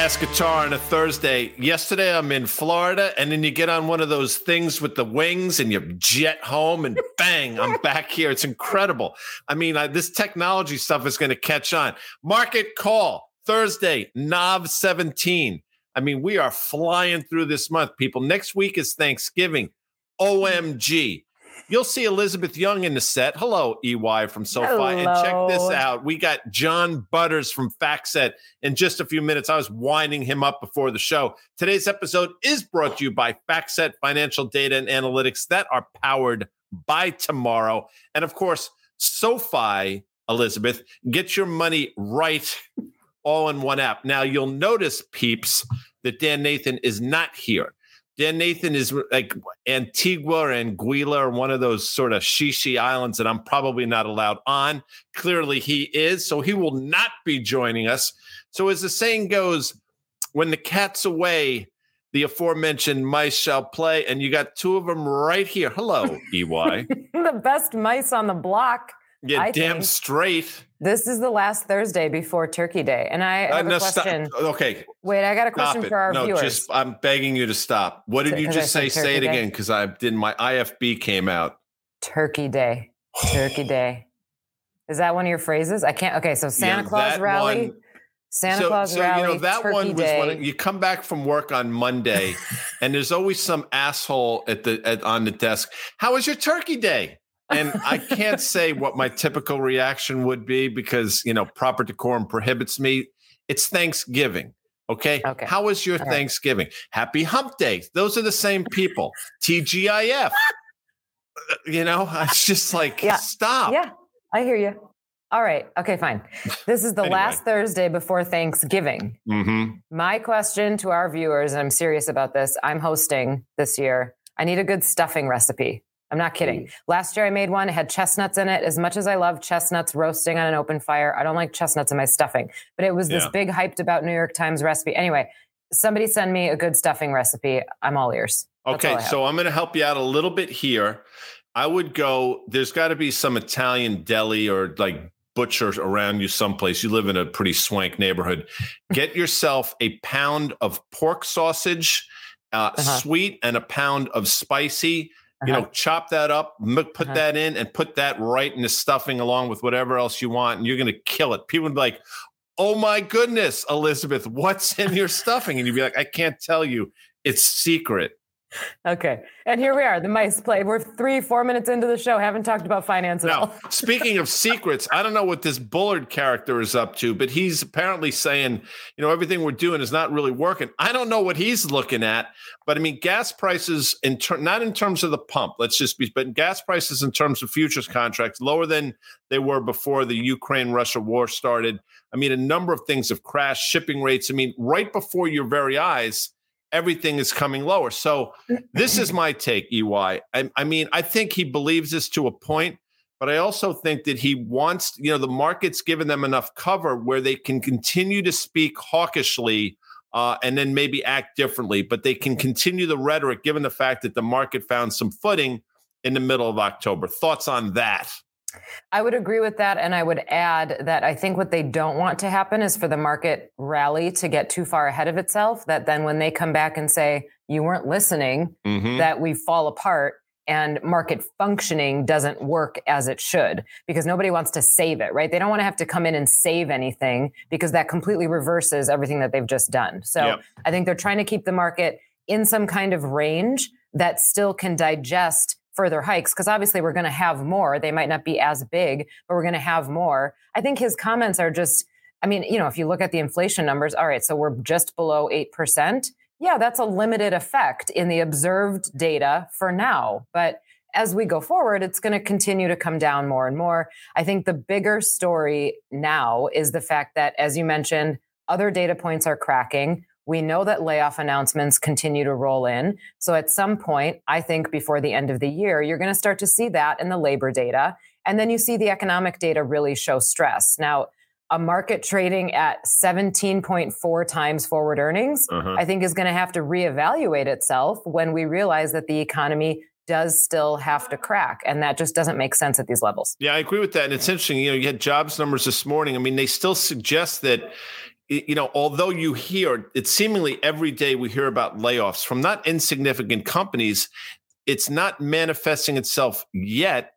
ass guitar on a Thursday. Yesterday, I'm in Florida, and then you get on one of those things with the wings and you jet home and bang, I'm back here. It's incredible. I mean, this technology stuff is going to catch on. MRKT Call, Thursday, NAV 17. I mean, we are flying through this month, people. Next week is Thanksgiving. OMG. You'll see Elizabeth Young in the set. Hello, EY from SoFi. Hello. And check this out. We got John Butters from FactSet in just a few minutes. I was winding him up before the show. Today's episode is brought to you by FactSet Financial Data and Analytics that are powered by tomorrow. And, of course, SoFi, Elizabeth, get your money right all in one app. Now, you'll notice, peeps, that Dan Nathan is not here. Dan Nathan is like Antigua or Anguilla or one of those sort of shishi islands that I'm probably not allowed on. Clearly he is, so he will not be joining us. So as the saying goes, when the cat's away, the aforementioned mice shall play, and you got two of them right here. Hello, EY. The best mice on the block. Yeah, I damn think. Straight. This is the last Thursday before Turkey Day, and I have a question. Stop. Okay. Wait, I got a question for our viewers. Just, I'm begging you to stop. What did you just say? Say it again, because I didn't. My IFB came out. Turkey Day. Turkey Day. Is that one of your phrases? I can't. Okay, so Santa Claus rally. Santa Claus rally. You know that Turkey one was when you come back from work on Monday, and there's always some asshole on the desk. How was your Turkey Day? And I can't say what my typical reaction would be because, you know, proper decorum prohibits me. It's Thanksgiving. Okay. How was your Thanksgiving? Happy hump day. Those are the same people. TGIF. You know, it's just like, stop. Yeah, I hear you. All right. Okay, fine. This is the last Thursday before Thanksgiving. Mm-hmm. My question to our viewers, and I'm serious about this. I'm hosting this year. I need a good stuffing recipe. I'm not kidding. Last year I made one. It had chestnuts in it. As much as I love chestnuts roasting on an open fire, I don't like chestnuts in my stuffing. But it was this big hyped about New York Times recipe. Anyway, somebody send me a good stuffing recipe. I'm all ears. That's okay, all so I'm going to help you out a little bit here. I would go, there's got to be some Italian deli or like butcher around you someplace. You live in a pretty swank neighborhood. Get yourself a pound of pork sausage, sweet, and a pound of spicy. You know, chop that up, put that in, and put that right in the stuffing along with whatever else you want, and you're going to kill it. People would be like, oh, my goodness, Elizabeth, what's in your stuffing? And you'd be like, I can't tell you. It's secret. Okay. And here we are, the mice play. We're 4 minutes into the show. Haven't talked about finance at all. Speaking of secrets, I don't know what this Bullard character is up to, but he's apparently saying, you know, everything we're doing is not really working. I don't know what he's looking at, but I mean, gas prices, not in terms of the pump, but gas prices in terms of futures contracts, lower than they were before the Ukraine-Russia war started. I mean, a number of things have crashed, shipping rates. I mean, right before your very eyes, everything is coming lower. So this is my take, EY. I mean, I think he believes this to a point, but I also think that he wants, you know, the market's given them enough cover where they can continue to speak hawkishly and then maybe act differently, but they can continue the rhetoric given the fact that the market found some footing in the middle of October. Thoughts on that? I would agree with that. And I would add that I think what they don't want to happen is for the market rally to get too far ahead of itself, that then when they come back and say, you weren't listening, that we fall apart and market functioning doesn't work as it should, because nobody wants to save it, right? They don't want to have to come in and save anything because that completely reverses everything that they've just done. So I think they're trying to keep the market in some kind of range that still can digest further hikes, because obviously we're going to have more. They might not be as big, but we're going to have more. I think his comments are just, I mean, you know, if you look at the inflation numbers, all right, so we're just below 8%. Yeah, that's a limited effect in the observed data for now. But as we go forward, it's going to continue to come down more and more. I think the bigger story now is the fact that, as you mentioned, other data points are cracking. We know that layoff announcements continue to roll in. So at some point, I think before the end of the year, you're going to start to see that in the labor data. And then you see the economic data really show stress. Now, a market trading at 17.4 times forward earnings, I think is going to have to reevaluate itself when we realize that the economy does still have to crack. And that just doesn't make sense at these levels. Yeah, I agree with that. And it's interesting, you know, you had jobs numbers this morning. I mean, they still suggest that you know, although you hear it seemingly every day, we hear about layoffs from not insignificant companies, it's not manifesting itself yet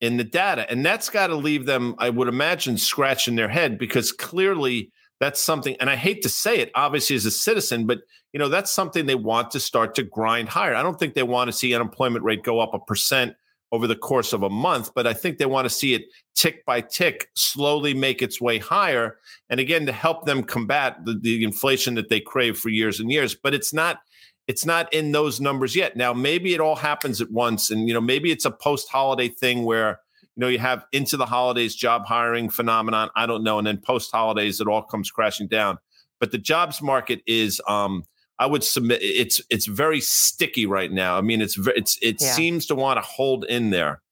in the data. And that's got to leave them, I would imagine, scratching their head, because clearly that's something, and I hate to say it, obviously, as a citizen, but, you know, that's something they want to start to grind higher. I don't think they want to see unemployment rate go up 1% over the course of a month, but I think they want to see it tick by tick, slowly make its way higher. And again, to help them combat the inflation that they crave for years and years, but it's not in those numbers yet. Now, maybe it all happens at once. And, you know, maybe it's a post-holiday thing where, you know, you have into the holidays job hiring phenomenon. I don't know. And then post-holidays, it all comes crashing down. But the jobs market is, I would submit, it's very sticky right now. I mean, it seems to want to hold in there.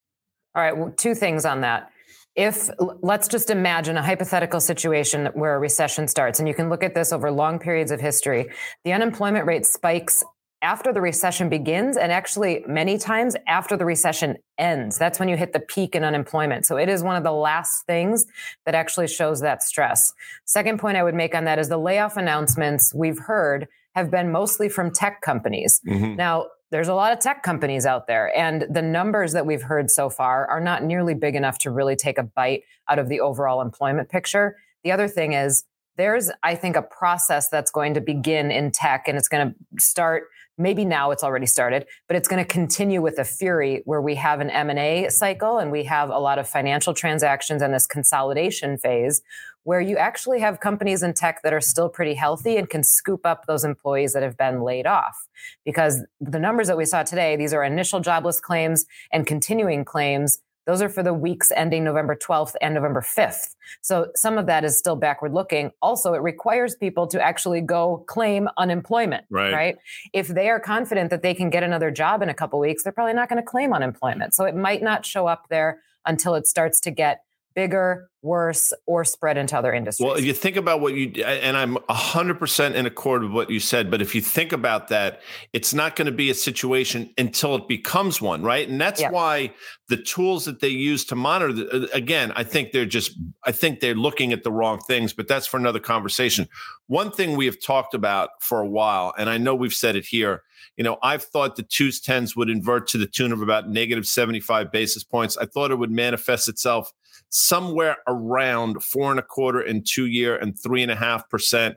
All right. Well, two things on that. If, let's just imagine a hypothetical situation where a recession starts, and you can look at this over long periods of history, the unemployment rate spikes after the recession begins, and actually many times after the recession ends. That's when you hit the peak in unemployment. So it is one of the last things that actually shows that stress. Second point I would make on that is the layoff announcements we've heard have been mostly from tech companies. Mm-hmm. Now, there's a lot of tech companies out there, and the numbers that we've heard so far are not nearly big enough to really take a bite out of the overall employment picture. The other thing is there's, I think, a process that's going to begin in tech, and it's going to start, maybe now it's already started, but it's going to continue with a fury where we have an M&A cycle and we have a lot of financial transactions and this consolidation phase where you actually have companies in tech that are still pretty healthy and can scoop up those employees that have been laid off. Because the numbers that we saw today, these are initial jobless claims and continuing claims. Those are for the weeks ending November 12th and November 5th. So some of that is still backward looking. Also, it requires people to actually go claim unemployment, right? If they are confident that they can get another job in a couple of weeks, they're probably not going to claim unemployment. So it might not show up there until it starts to get bigger, worse, or spread into other industries. Well, if you think about what you, and I'm 100% in accord with what you said, but if you think about that, it's not going to be a situation until it becomes one, right? And that's why the tools that they use to monitor, again, I think they're looking at the wrong things, but that's for another conversation. One thing we have talked about for a while, and I know we've said it here, you know, I've thought the 2s10s would invert to the tune of about negative 75 basis points. I thought it would manifest itself somewhere around 4.25% in 2-year and 3.5%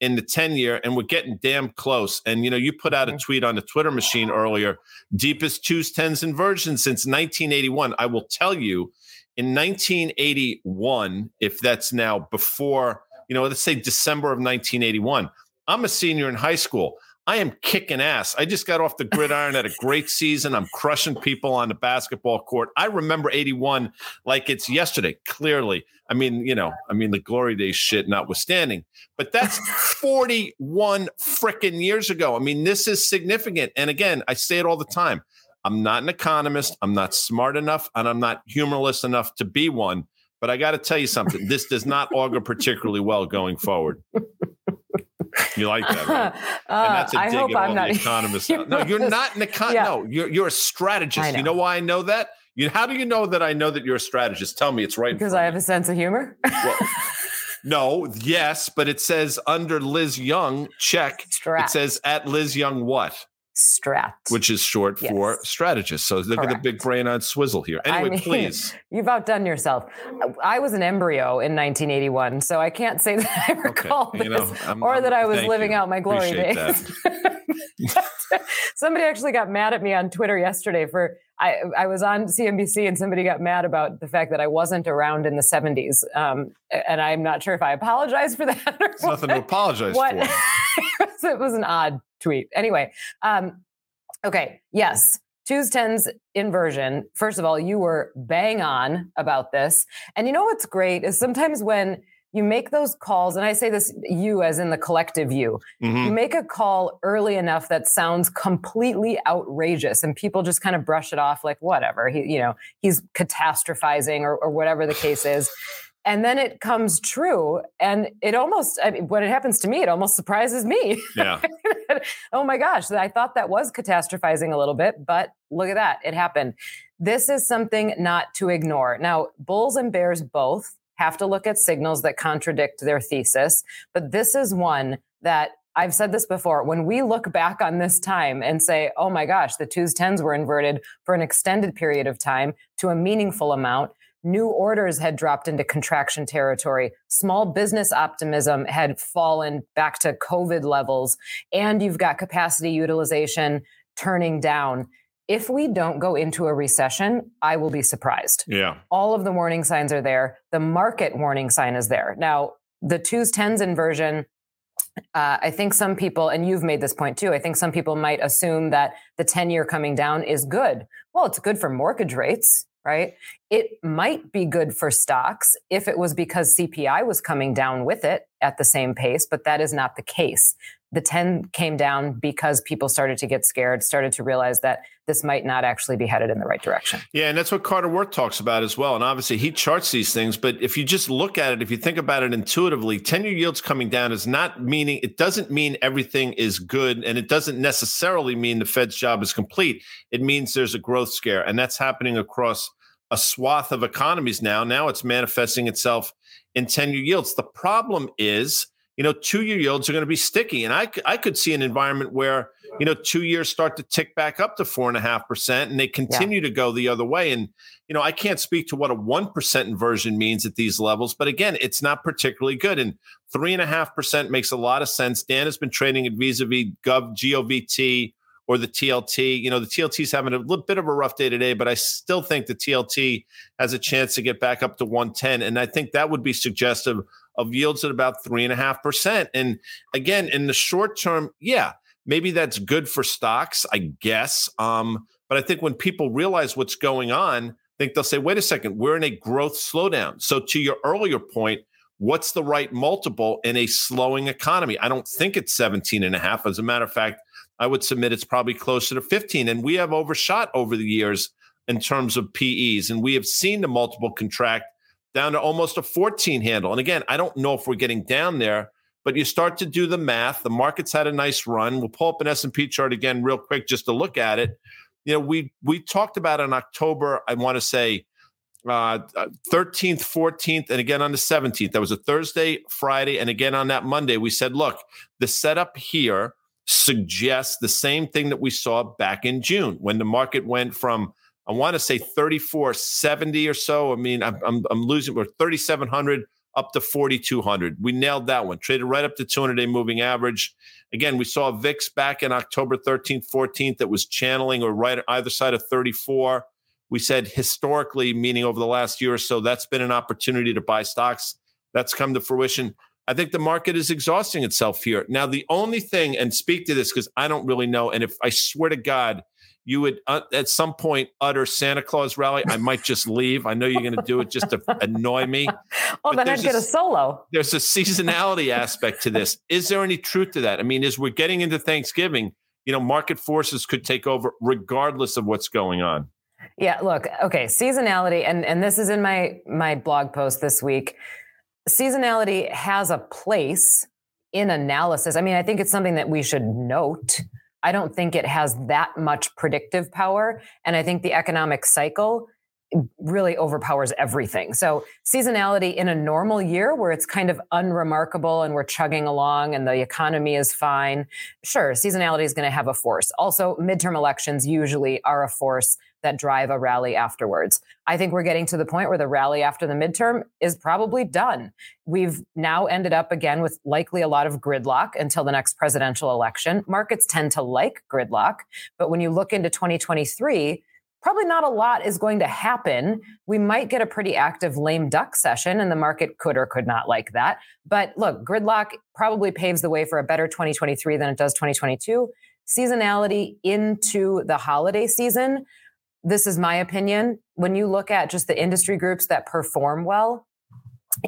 in the 10-year. And we're getting damn close. And, you know, you put out a tweet on the Twitter machine earlier, deepest 2s10s inversion since 1981. I will tell you, in 1981, if that's now before, you know, let's say December of 1981, I'm a senior in high school. I am kicking ass. I just got off the gridiron, had a great season. I'm crushing people on the basketball court. I remember 81 like it's yesterday, clearly. I mean, you know, the glory days shit notwithstanding. But that's 41 freaking years ago. I mean, this is significant. And again, I say it all the time. I'm not an economist. I'm not smart enough, and I'm not humorless enough to be one. But I got to tell you something. This does not augur particularly well going forward. You like that, right? And that's a dig at all the economists. No, you're not an economist. Yeah. No, you're a strategist. Know. You know why I know that? How do you know that I know that you're a strategist? Tell me it's right. Because I have a sense of humor? Well, no, yes, but it says under Liz Young, check. Strat. It says at Liz Young what? Strat. Which is short for strategist. So look at the big brain on swizzle here. Anyway, please. You've outdone yourself. I was an embryo in 1981, so I can't say that I recall this, that I was living out my glory days. Somebody actually got mad at me on Twitter yesterday for, I was on CNBC and somebody got mad about the fact that I wasn't around in the 70s. And I'm not sure if I apologize for that. There's nothing to apologize for. It was an odd tweet. Anyway. Okay. Yes. 2s10s inversion. First of all, you were bang on about this. And you know, what's great is sometimes when you make those calls, and I say this you as in the collective you, you make a call early enough that sounds completely outrageous and people just kind of brush it off like whatever, he's catastrophizing or whatever the case is. And then it comes true, and it almost, when it happens to me, it almost surprises me. Yeah. Oh my gosh, I thought that was catastrophizing a little bit, but look at that, it happened. This is something not to ignore. Now, bulls and bears both have to look at signals that contradict their thesis. But this is one that, I've said this before, when we look back on this time and say, oh my gosh, the 2s, 10s were inverted for an extended period of time to a meaningful amount. New orders had dropped into contraction territory. Small business optimism had fallen back to COVID levels. And you've got capacity utilization turning down. If we don't go into a recession, I will be surprised. Yeah. All of the warning signs are there. The market warning sign is there. Now, the 2s, 10s inversion, I think some people, and you've made this point too, I think some people might assume that the 10-year coming down is good. Well, it's good for mortgage rates, right? It might be good for stocks if it was because CPI was coming down with it at the same pace, but that is not the case. The 10 came down because people started to get scared, started to realize that this might not actually be headed in the right direction. Yeah, and that's what Carter Worth talks about as well. And obviously he charts these things, but if you just look at it, if you think about it intuitively, 10-year yields coming down is not meaning, it doesn't mean everything is good, and it doesn't necessarily mean the Fed's job is complete. It means there's a growth scare, and that's happening across a swath of economies now. Now it's manifesting itself in 10-year yields. The problem is, 2-year yields are going to be sticky. And I could see an environment where, 2 years start to tick back up to 4.5%, and they continue to go the other way. And, I can't speak to what a 1% inversion means at these levels, but again, it's not particularly good. And 3.5% makes a lot of sense. Dan has been trading at vis-a-vis GOVT or the TLT. The TLT is having a little bit of a rough day today, but I still think the TLT has a chance to get back up to 110. And I think that would be suggestive of yields at about 3.5%. And again, in the short term, maybe that's good for stocks, I guess. But I think when people realize what's going on, I think they'll say, wait a second, we're in a growth slowdown. So to your earlier point, what's the right multiple in a slowing economy? I don't think it's 17.5. As a matter of fact, I would submit it's probably closer to 15. And we have overshot over the years in terms of PEs. And we have seen the multiple contract down to almost a 14 handle. And again, I don't know if we're getting down there, but you start to do the math. The market's had a nice run. We'll pull up an S&P chart again real quick just to look at it. We talked about in October, I want to say 13th, 14th, and again on the 17th. That was a Thursday, Friday, and again on that Monday. We said, look, the setup here suggests the same thing that we saw back in June when the market went from, I want to say 3470 or so. I mean, I'm losing. We're 3,700 up to 4,200. We nailed that one. Traded right up to 200-day moving average. Again, we saw VIX back in October 13th, 14th. That was channeling or right either side of 34. We said historically, meaning over the last year or so, that's been an opportunity to buy stocks. That's come to fruition. I think the market is exhausting itself here. Now, the only thing, and speak to this because I don't really know, and if I swear to God, you would at some point utter Santa Claus rally, I might just leave. I know you're going to do it just to annoy me. Oh, then I'd get a solo. There's a seasonality aspect to this. Is there any truth to that? I mean, as we're getting into Thanksgiving, market forces could take over regardless of what's going on. Yeah, look, okay, seasonality, and this is in my blog post this week. Seasonality has a place in analysis. I mean, I think it's something that we should note. I don't think it has that much predictive power. And I think the economic cycle really overpowers everything. So seasonality in a normal year where it's kind of unremarkable and we're chugging along and the economy is fine, sure, seasonality is going to have a force. Also, midterm elections usually are a force that drive a rally afterwards. I think we're getting to the point where the rally after the midterm is probably done. We've now ended up again with likely a lot of gridlock until the next presidential election. Markets tend to like gridlock, but when you look into 2023, probably not a lot is going to happen. We might get a pretty active lame duck session, and the market could or could not like that. But look, gridlock probably paves the way for a better 2023 than it does 2022. Seasonality into the holiday season. This is my opinion. When you look at just the industry groups that perform well,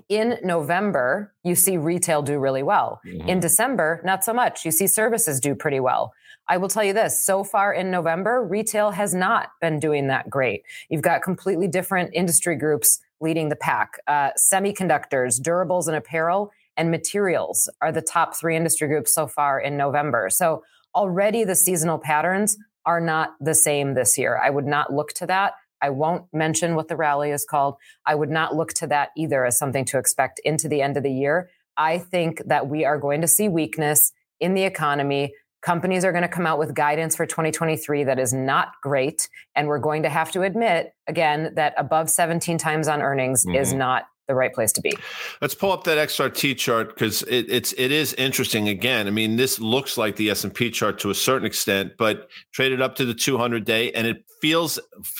in November, you see retail do really well. Mm-hmm. In December, not so much. You see services do pretty well. I will tell you this, so far in November, retail has not been doing that great. You've got completely different industry groups leading the pack. Semiconductors, durables and apparel, and materials are the top three industry groups so far in November. So already the seasonal patterns are not the same this year. I would not look to that. I won't mention what the rally is called. I would not look to that either as something to expect into the end of the year. I think that we are going to see weakness in the economy. Companies are going to come out with guidance for 2023 that is not great. And we're going to have to admit, again, that above 17 times on earnings is not the right place to be. Let's pull up that XRT chart because it is interesting. Again, I mean, this looks like the S&P chart to a certain extent, but traded up to the 200-day. And it feels,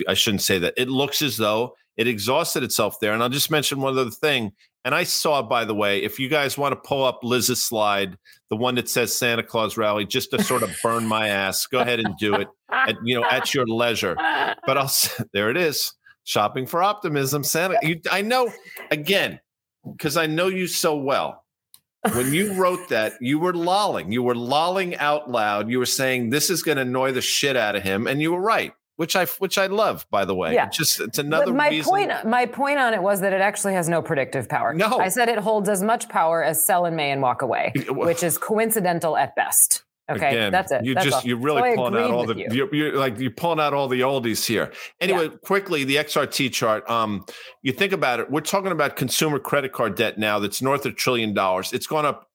I shouldn't say that, it looks as though it exhausted itself there. And I'll just mention one other thing. And I saw, by the way, if you guys want to pull up Liz's slide, the one that says Santa Claus rally, just to sort of burn my ass, go ahead and do it at your leisure. But there it is. Shopping for optimism, Santa. I know, again, because I know you so well. When you wrote that, you were lolling out loud. You were saying this is going to annoy the shit out of him. And you were right. Which I love, by the way. Yeah. It's another reason. My point on it was that it actually has no predictive power. No. I said it holds as much power as sell in May and walk away, which is coincidental at best. Okay, again, that's it. You're pulling out all the oldies here. Anyway, quickly, the XRT chart. You think about it. We're talking about consumer credit card debt now that's north of $1 trillion. It's gone up.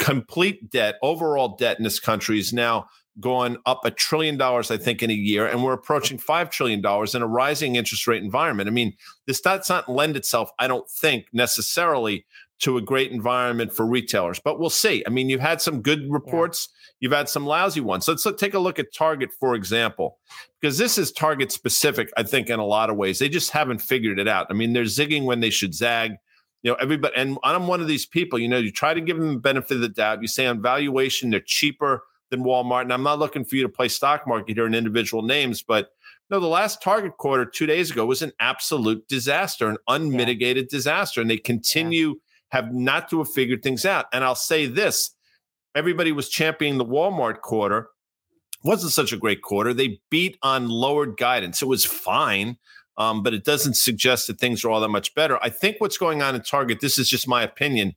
Complete debt, overall debt in this country is now gone up $1 trillion, I think, in a year, and we're approaching $5 trillion in a rising interest rate environment. I mean, this does not lend itself, I don't think, necessarily to a great environment for retailers, but we'll see. I mean, you've had some good reports. You've had some lousy ones. So let's take a look at Target, for example, because this is Target specific, I think, in a lot of ways. They just haven't figured it out. I mean, they're zigging when they should zag. You know, everybody, and I'm one of these people, you know, you try to give them the benefit of the doubt. You say on valuation, they're cheaper than Walmart. And I'm not looking for you to play stock market here in individual names, but no, the last Target quarter 2 days ago was an absolute disaster, an unmitigated disaster. And they have not to have figured things out. And I'll say this, everybody was championing the Walmart quarter. It wasn't such a great quarter. They beat on lowered guidance. It was fine. But it doesn't suggest that things are all that much better. I think what's going on in Target, this is just my opinion,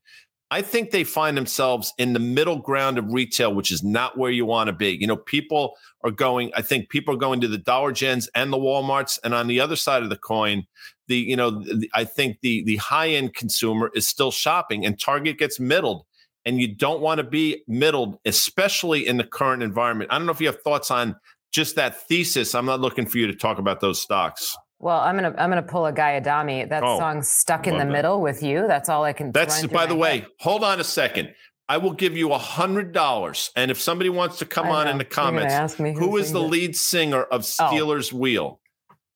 I think they find themselves in the middle ground of retail, which is not where you want to be. You know, people are going to the Dollar Gens and the Walmarts. And on the other side of the coin, I think the high-end consumer is still shopping and Target gets middled. And you don't want to be middled, especially in the current environment. I don't know if you have thoughts on just that thesis. I'm not looking for you to talk about those stocks. Well, I'm gonna pull a Guy Adami. That song "Stuck in the Middle" with you. That's all I can. That's by the way. Hold on a second. I will give you $100, and if somebody wants to come on in the comments, ask me who is the lead singer of Steelers Wheel?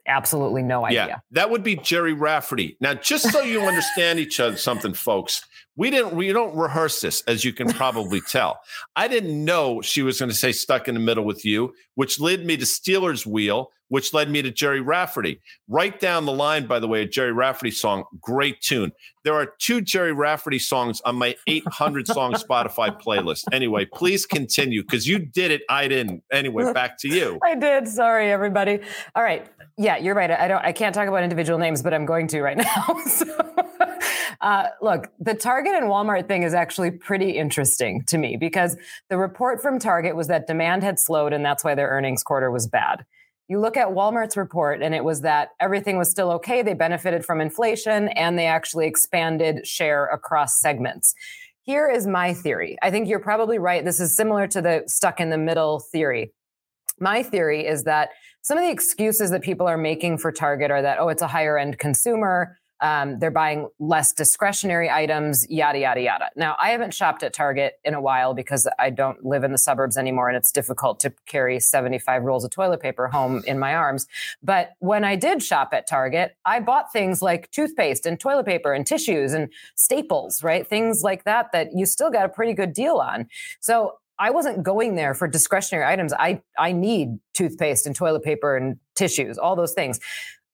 Absolutely no idea. Yeah, that would be Jerry Rafferty. Now, just so you understand each other, something, folks. We don't rehearse this, as you can probably tell. I didn't know she was going to say "Stuck in the Middle" with you, which led me to Steelers Wheel, which led me to Jerry Rafferty. Right down the line, by the way, a Jerry Rafferty song, great tune. There are 2 Jerry Rafferty songs on my 800-song Spotify playlist. Anyway, please continue, because you did it, I didn't. Anyway, back to you. I did. Sorry, everybody. All right. Yeah, you're right. I can't talk about individual names, but I'm going to right now. Look, the Target and Walmart thing is actually pretty interesting to me, because the report from Target was that demand had slowed, and that's why their earnings quarter was bad. You look at Walmart's report, and it was that everything was still okay. They benefited from inflation, and they actually expanded share across segments. Here is my theory. I think you're probably right. This is similar to the stuck in the middle theory. My theory is that some of the excuses that people are making for Target are that, it's a higher end consumer. They're buying less discretionary items, yada, yada, yada. Now, I haven't shopped at Target in a while because I don't live in the suburbs anymore, and it's difficult to carry 75 rolls of toilet paper home in my arms. But when I did shop at Target, I bought things like toothpaste and toilet paper and tissues and staples, right? Things like that you still got a pretty good deal on. So I wasn't going there for discretionary items. I need toothpaste and toilet paper and tissues, all those things.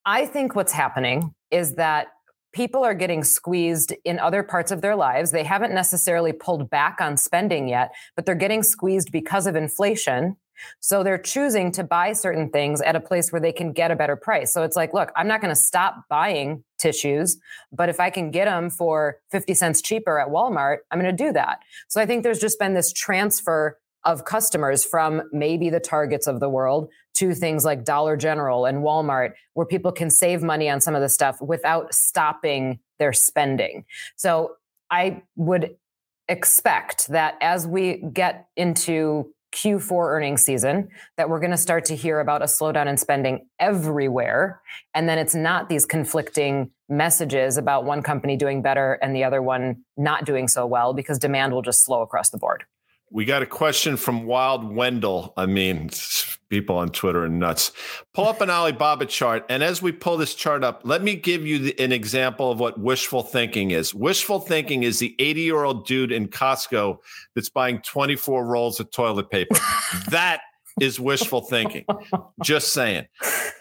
I think what's happening is that people are getting squeezed in other parts of their lives. They haven't necessarily pulled back on spending yet, but they're getting squeezed because of inflation. So they're choosing to buy certain things at a place where they can get a better price. So it's like, look, I'm not going to stop buying tissues, but if I can get them for 50 cents cheaper at Walmart, I'm going to do that. So I think there's just been this transfer of customers from maybe the Targets of the world to things like Dollar General and Walmart, where people can save money on some of the stuff without stopping their spending. So I would expect that as we get into Q4 earnings season, that we're going to start to hear about a slowdown in spending everywhere. And then it's not these conflicting messages about one company doing better and the other one not doing so well, because demand will just slow across the board. We got a question from Wild Wendell. I mean, people on Twitter are nuts. Pull up an Alibaba chart. And as we pull this chart up, let me give you an example of what wishful thinking is. Wishful thinking is the 80-year-old dude in Costco that's buying 24 rolls of toilet paper. That is wishful thinking. Just saying.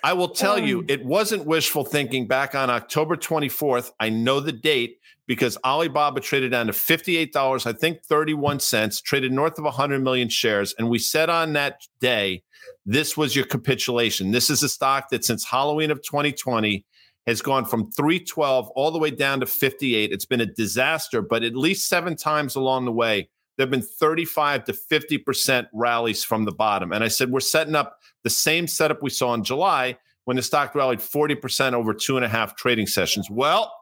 I will tell you, it wasn't wishful thinking back on October 24th. I know the date, because Alibaba traded down to $58, I think 31 cents, traded north of 100 million shares. And we said on that day, this was your capitulation. This is a stock that since Halloween of 2020 has gone from 312 all the way down to 58. It's been a disaster, but at least seven times along the way, there have been 35 to 50% rallies from the bottom. And I said, we're setting up the same setup we saw in July when the stock rallied 40% over 2.5 trading sessions. Well,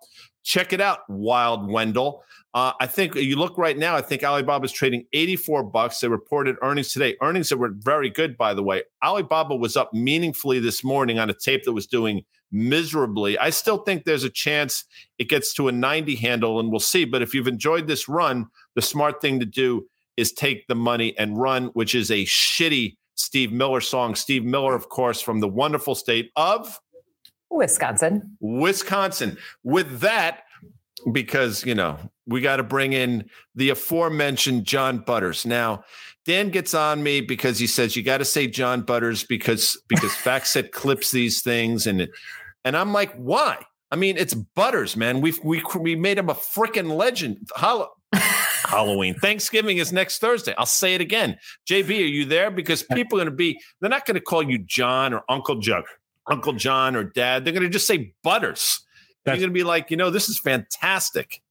check it out, Wild Wendell. I think you look right now, I think Alibaba's trading $84. They reported earnings today, earnings that were very good, by the way. Alibaba was up meaningfully this morning on a tape that was doing miserably. I still think there's a chance it gets to a 90 handle, and we'll see. But if you've enjoyed this run, the smart thing to do is take the money and run, which is a shitty Steve Miller song. Steve Miller, of course, from the wonderful state of Wisconsin. With that, because, you know, we got to bring in the aforementioned John Butters. Now, Dan gets on me because he says, you got to say John Butters because FactSet clips these things. And I'm like, why? I mean, it's Butters, man. We made him a freaking legend. Halloween. Thanksgiving is next Thursday. I'll say it again. JB, are you there? Because people are going to be, they're not going to call you John or Uncle John or Dad. They're going to just say Butters. You're going to be like, you know, this is fantastic.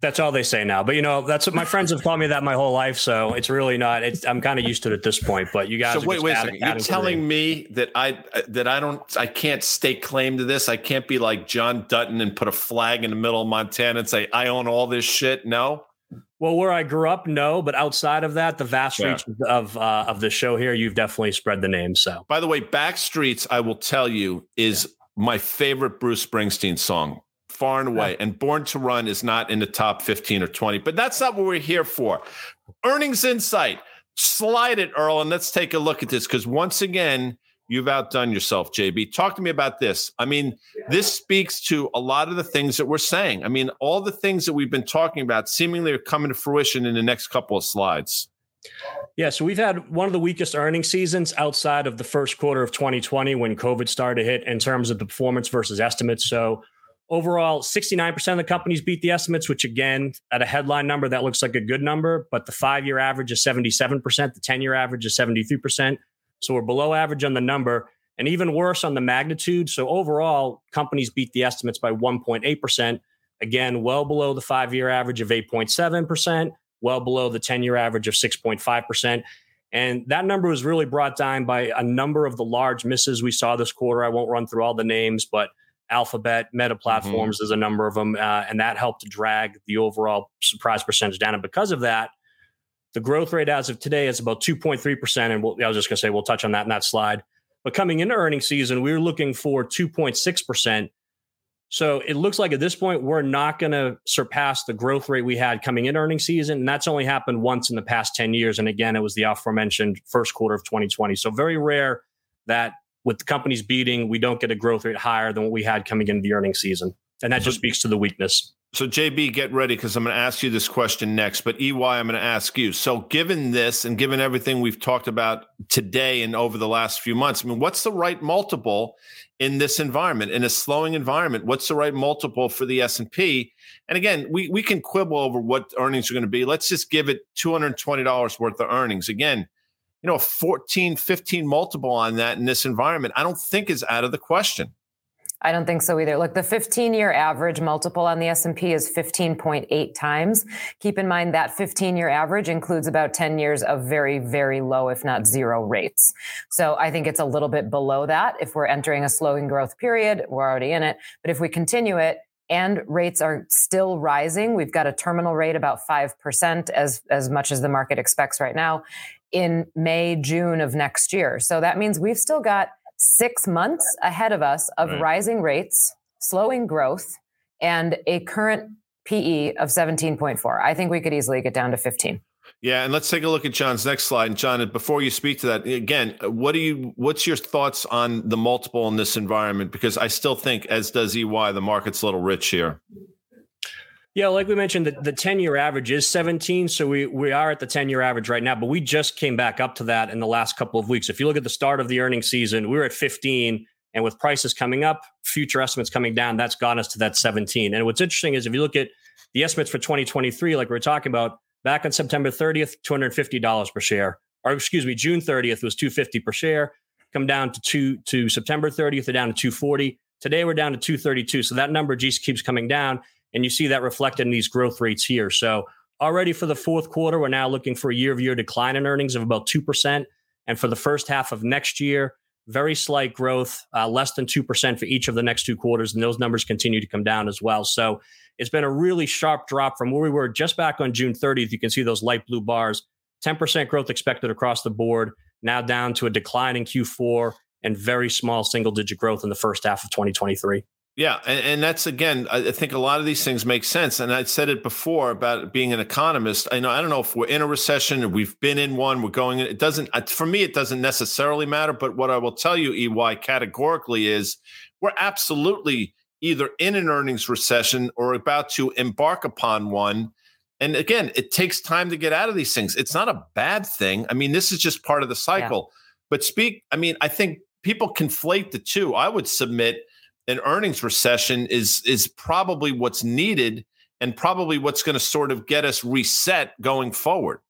That's all they say now. But, you know, that's what my friends have called me that my whole life. So it's really not. I'm kind of used to it at this point. But you guys. So wait a second. You're telling me that I can't stake claim to this. I can't be like John Dutton and put a flag in the middle of Montana and say, I own all this shit. No. Well, where I grew up, no, but outside of that, the vast reach of the show here, you've definitely spread the name. So, by the way, Backstreets, I will tell you, is my favorite Bruce Springsteen song, far and away. Yeah. And Born to Run is not in the top 15 or 20, but that's not what we're here for. Earnings Insight, slide it, Earl, and let's take a look at this, because once again, you've outdone yourself, JB. Talk to me about this. I mean, this speaks to a lot of the things that we're saying. I mean, all the things that we've been talking about seemingly are coming to fruition in the next couple of slides. Yeah, so we've had one of the weakest earnings seasons outside of the first quarter of 2020 when COVID started to hit in terms of the performance versus estimates. So overall, 69% of the companies beat the estimates, which again, at a headline number, that looks like a good number. But the 5-year average is 77%. The 10-year average is 73%. So we're below average on the number and even worse on the magnitude. So overall, companies beat the estimates by 1.8%. Again, well below the 5-year average of 8.7%, well below the 10-year average of 6.5%. And that number was really brought down by a number of the large misses we saw this quarter. I won't run through all the names, but Alphabet, Meta Platforms, there's a number of them. And that helped to drag the overall surprise percentage down. And because of that, the growth rate as of today is about 2.3%. And I was just going to say, we'll touch on that in that slide. But coming into earnings season, we were looking for 2.6%. So it looks like at this point, we're not going to surpass the growth rate we had coming into earnings season. And that's only happened once in the past 10 years. And again, it was the aforementioned first quarter of 2020. So very rare that with the companies beating, we don't get a growth rate higher than what we had coming into the earnings season. And that just speaks to the weakness. So, JB, get ready because I'm going to ask you this question next. But, EY, I'm going to ask you. So, given this and given everything we've talked about today and over the last few months, I mean, what's the right multiple in this environment, in a slowing environment? What's the right multiple for the S&P? And, again, we can quibble over what earnings are going to be. Let's just give it $220 worth of earnings. Again, you know, a 14, 15 multiple on that in this environment, I don't think is out of the question. I don't think so either. Look, the 15-year average multiple on the S&P is 15.8 times. Keep in mind that 15-year average includes about 10 years of very, very low, if not zero rates. So I think it's a little bit below that. If we're entering a slowing growth period, we're already in it. But if we continue it, and rates are still rising. We've got a terminal rate about 5%, as much as the market expects right now, in May, June of next year. So that means we've still got 6 months ahead of us of rising rates, slowing growth, and a current PE of 17.4. I think we could easily get down to 15. Yeah, and let's take a look at John's next slide. And John, before you speak to that, again, what's your thoughts on the multiple in this environment? Because I still think, as does EY, the market's a little rich here. Yeah, like we mentioned, the 10-year average is 17. So we are at the 10-year average right now, but we just came back up to that in the last couple of weeks. If you look at the start of the earnings season, we were at 15. And with prices coming up, future estimates coming down, that's gotten us to that 17. And what's interesting is if you look at the estimates for 2023, like we were talking about, back on September 30th, $250 per share, or excuse me, June 30th was $250 per share. Come down to September 30th, they're down to $240. Today we're down to $232. So that number just keeps coming down, and you see that reflected in these growth rates here. So already for the fourth quarter, we're now looking for a year-over-year decline in earnings of about 2%, and for the first half of next year, very slight growth, less than 2% for each of the next two quarters, and those numbers continue to come down as well. So it's been a really sharp drop from where we were just back on June 30th. You can see those light blue bars, 10% growth expected across the board, now down to a decline in Q4 and very small single-digit growth in the first half of 2023. Yeah, and that's, again, I think a lot of these things make sense. And I said it before about being an economist. I don't know if we're in a recession or we've been in one, we're going in. It doesn't, for me, it doesn't necessarily matter. But what I will tell you, EY, categorically is we're absolutely either in an earnings recession or about to embark upon one. And again, it takes time to get out of these things. It's not a bad thing. I mean, this is just part of the cycle. Yeah. But I think people conflate the two. I would submit an earnings recession is probably what's needed and probably what's going to sort of get us reset going forward.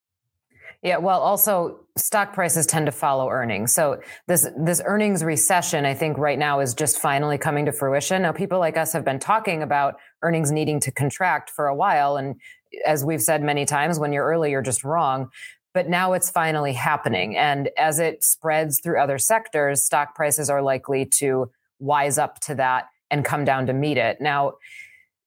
Yeah, well, also stock prices tend to follow earnings. So this earnings recession, I think right now is just finally coming to fruition. Now, people like us have been talking about earnings needing to contract for a while. And as we've said many times, when you're early, you're just wrong. But now it's finally happening. And as it spreads through other sectors, stock prices are likely to wise up to that and come down to meet it. Now,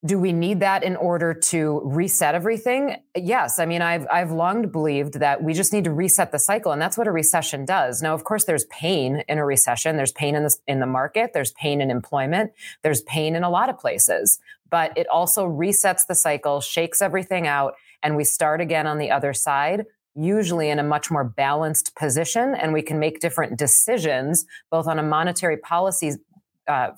do we need that in order to reset everything? Yes. I mean, I've long believed that we just need to reset the cycle, and that's what a recession does. Now, of course, there's pain in a recession. There's pain in the market. There's pain in employment. There's pain in a lot of places. But it also resets the cycle, shakes everything out, and we start again on the other side, usually in a much more balanced position, and we can make different decisions, both on a monetary policy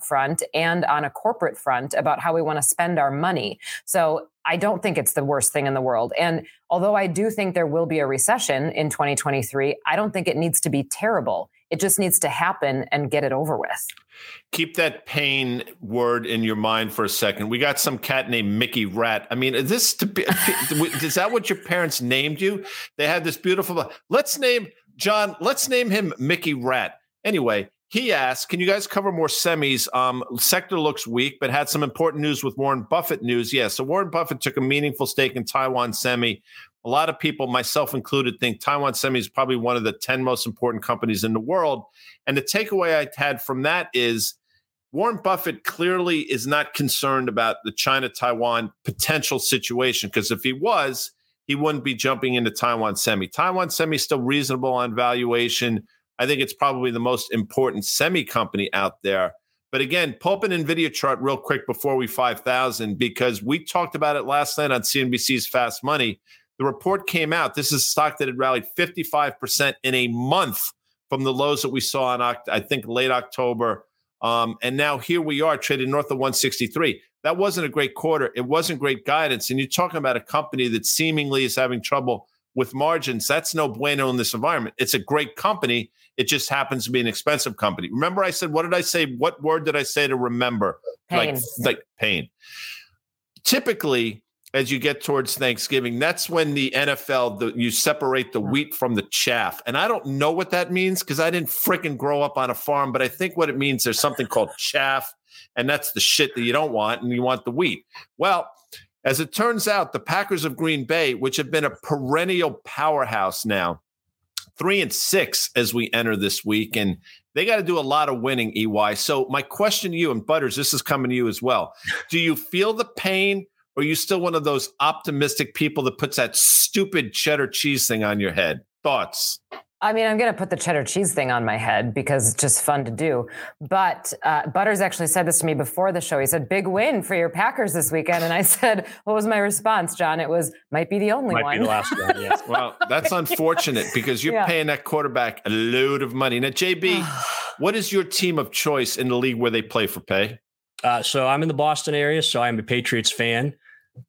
front and on a corporate front about how we want to spend our money. So I don't think it's the worst thing in the world. And although I do think there will be a recession in 2023, I don't think it needs to be terrible. It just needs to happen and get it over with. Keep that pain word in your mind for a second. We got some cat named Mickey Rat. I mean, is that what your parents named you? They had this beautiful, let's name him Mickey Rat. Anyway, he asked, can you guys cover more semis? Sector looks weak, but had some important news with Warren Buffett news. Yeah, so Warren Buffett took a meaningful stake in Taiwan Semi. A lot of people, myself included, think Taiwan Semi is probably one of the 10 most important companies in the world. And the takeaway I had from that is Warren Buffett clearly is not concerned about the China-Taiwan potential situation, because if he was, he wouldn't be jumping into Taiwan Semi. Taiwan Semi is still reasonable on valuation. I think it's probably the most important semi company out there. But again, pull up an NVIDIA chart real quick before we 5,000, because we talked about it last night on CNBC's Fast Money. The report came out. This is a stock that had rallied 55% in a month from the lows that we saw in, I think, late October. And now here we are trading north of 163. That wasn't a great quarter. It wasn't great guidance. And you're talking about a company that seemingly is having trouble with margins. That's no bueno in this environment. It's a great company. It just happens to be an expensive company. Remember I said, what did I say? What word did I say to remember? Pain. Like pain. Typically, as you get towards Thanksgiving, that's when the NFL, you separate the wheat from the chaff. And I don't know what that means because I didn't freaking grow up on a farm, but I think what it means, there's something called chaff. And that's the shit that you don't want, and you want the wheat. Well, as it turns out, the Packers of Green Bay, which have been a perennial powerhouse now, 3-6 as we enter this week, and they got to do a lot of winning, EY. So my question to you, and Butters, this is coming to you as well. Do you feel the pain, or are you still one of those optimistic people that puts that stupid cheddar cheese thing on your head? Thoughts? I mean, I'm going to put the cheddar cheese thing on my head because it's just fun to do. But Butters actually said this to me before the show. He said, big win for your Packers this weekend. And I said, what was my response, John? It was, might be the only one. Might be the last one, yes. Well, that's unfortunate because you're paying that quarterback a load of money. Now, JB, what is your team of choice in the league where they play for pay? So I'm in the Boston area, so I'm a Patriots fan.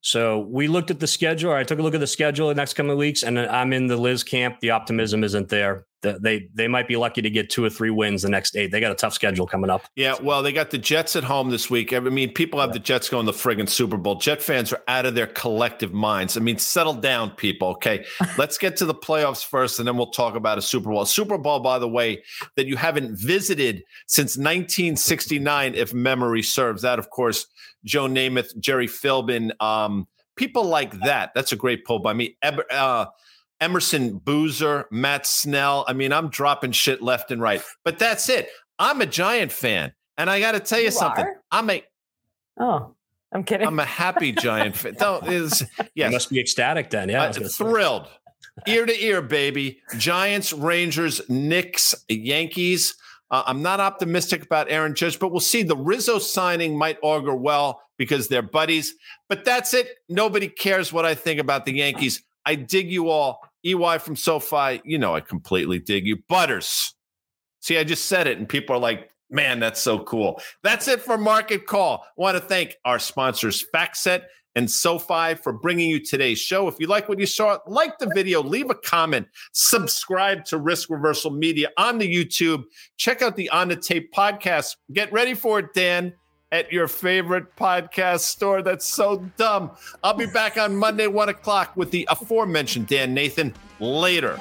So we looked at the schedule. I took a look at the schedule the next coming weeks, and I'm in the Liz camp. The optimism isn't there. They might be lucky to get 2 or 3 wins the next 8. They got a tough schedule coming up. Yeah, well, they got the Jets at home this week. I mean, people have the Jets going to the friggin' Super Bowl. Jet fans are out of their collective minds. I mean, settle down, people, okay? Let's get to the playoffs first, and then we'll talk about a Super Bowl. A Super Bowl, by the way, that you haven't visited since 1969, if memory serves. That, of course, Joe Namath, Jerry Philbin, people like that. That's a great poll by me. Emerson Boozer, Matt Snell. I mean, I'm dropping shit left and right. But that's it. I'm a Giant fan. And I got to tell you something. I'm kidding. I'm a happy Giant fan. You must be ecstatic then. Yeah, thrilled. Ear to ear, baby. Giants, Rangers, Knicks, Yankees. I'm not optimistic about Aaron Judge, but we'll see. The Rizzo signing might augur well because they're buddies. But that's it. Nobody cares what I think about the Yankees. I dig you all. EY from SoFi, you know I completely dig you. Butters. See, I just said it, and people are like, man, that's so cool. That's it for Market Call. I want to thank our sponsors, FactSet and SoFi, for bringing you today's show. If you like what you saw, like the video, leave a comment, subscribe to Risk Reversal Media on the YouTube. Check out the On The Tape podcast. Get ready for it, Dan, at your favorite podcast store. That's so dumb. I'll be back on Monday, 1 o'clock, with the aforementioned Dan Nathan. Later.